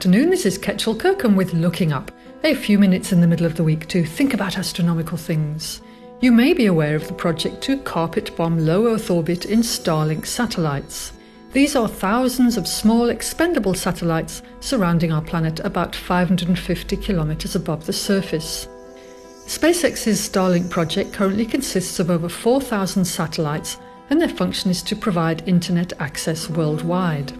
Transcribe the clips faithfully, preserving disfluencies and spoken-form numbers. afternoon, this is Kechil Kirkham with Looking Up, a few minutes in the middle of the week to think about astronomical things. You may be aware of the project to carpet bomb low Earth orbit in Starlink satellites. These are thousands of small expendable satellites surrounding our planet about five hundred fifty kilometers above the surface. SpaceX's Starlink project currently consists of over four thousand satellites, and their function is to provide internet access worldwide.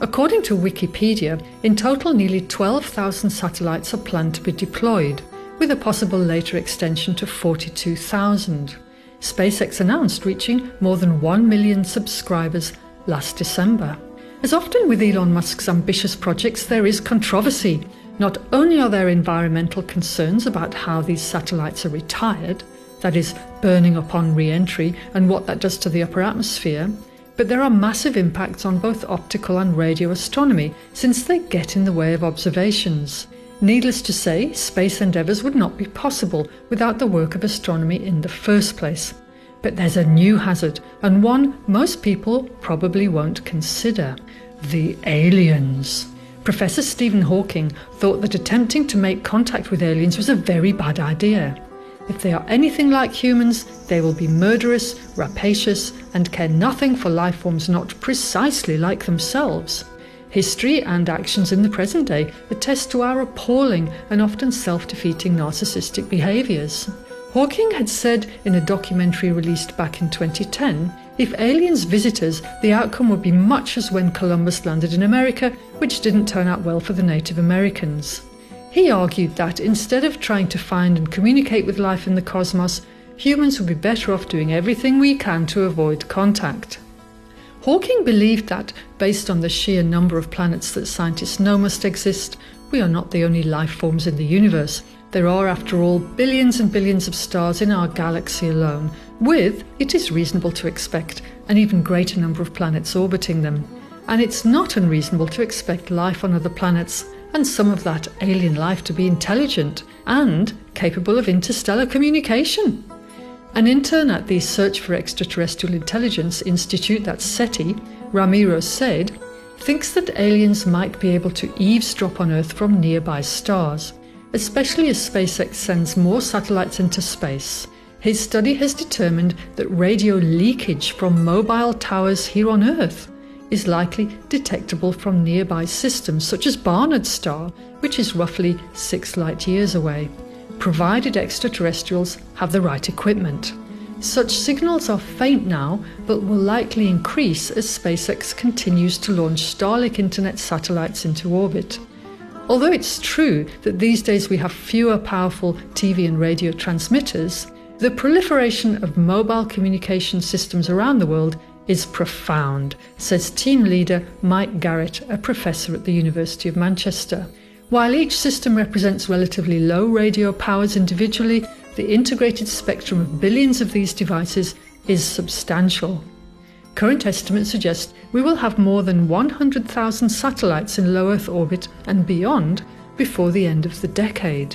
According to Wikipedia, in total nearly twelve thousand satellites are planned to be deployed, with a possible later extension to forty-two thousand. SpaceX announced reaching more than one million subscribers last December. As often with Elon Musk's ambitious projects, there is controversy. Not only are there environmental concerns about how these satellites are retired, that is, burning upon re-entry and what that does to the upper atmosphere, but there are massive impacts on both optical and radio astronomy, since they get in the way of observations. Needless to say, space endeavours would not be possible without the work of astronomy in the first place. But there's a new hazard, and one most people probably won't consider: the aliens. Professor Stephen Hawking thought that attempting to make contact with aliens was a very bad idea. If they are anything like humans, they will be murderous, rapacious, and care nothing for life forms not precisely like themselves. History and actions in the present day attest to our appalling and often self-defeating narcissistic behaviours. Hawking had said in a documentary released back in twenty ten, if aliens visit us, the outcome would be much as when Columbus landed in America, which didn't turn out well for the Native Americans. He argued that instead of trying to find and communicate with life in the cosmos, humans would be better off doing everything we can to avoid contact. Hawking believed that, based on the sheer number of planets that scientists know must exist, we are not the only life forms in the universe. There are, after all, billions and billions of stars in our galaxy alone, with, it is reasonable to expect, an even greater number of planets orbiting them. And it's not unreasonable to expect life on other planets, and some of that alien life to be intelligent and capable of interstellar communication. An intern at the Search for Extraterrestrial Intelligence Institute, that's SETI, Ramiro Saide, thinks that aliens might be able to eavesdrop on Earth from nearby stars, especially as SpaceX sends more satellites into space. His study has determined that radio leakage from mobile towers here on Earth is likely detectable from nearby systems such as Barnard's Star, which is roughly six light years away, provided extraterrestrials have the right equipment. Such signals are faint now, but will likely increase as SpaceX continues to launch Starlink internet satellites into orbit. Although it's true that these days we have fewer powerful T V and radio transmitters, the proliferation of mobile communication systems around the world is profound, says team leader Mike Garrett, a professor at the University of Manchester. While each system represents relatively low radio powers individually, the integrated spectrum of billions of these devices is substantial. Current estimates suggest we will have more than one hundred thousand satellites in low Earth orbit and beyond before the end of the decade.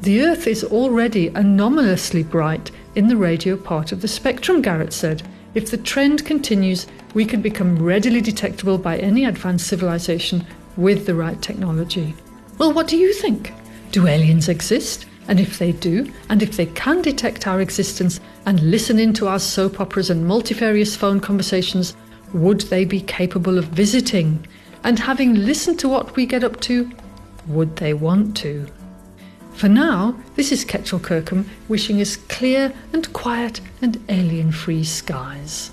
The Earth is already anomalously bright in the radio part of the spectrum, Garrett said. If the trend continues, we could become readily detectable by any advanced civilization with the right technology. Well, what do you think? Do aliens exist? And if they do, and if they can detect our existence and listen into our soap operas and multifarious phone conversations, would they be capable of visiting? And having listened to what we get up to, would they want to? For now, this is Kechil Kirkham wishing us clear and quiet and alien-free skies.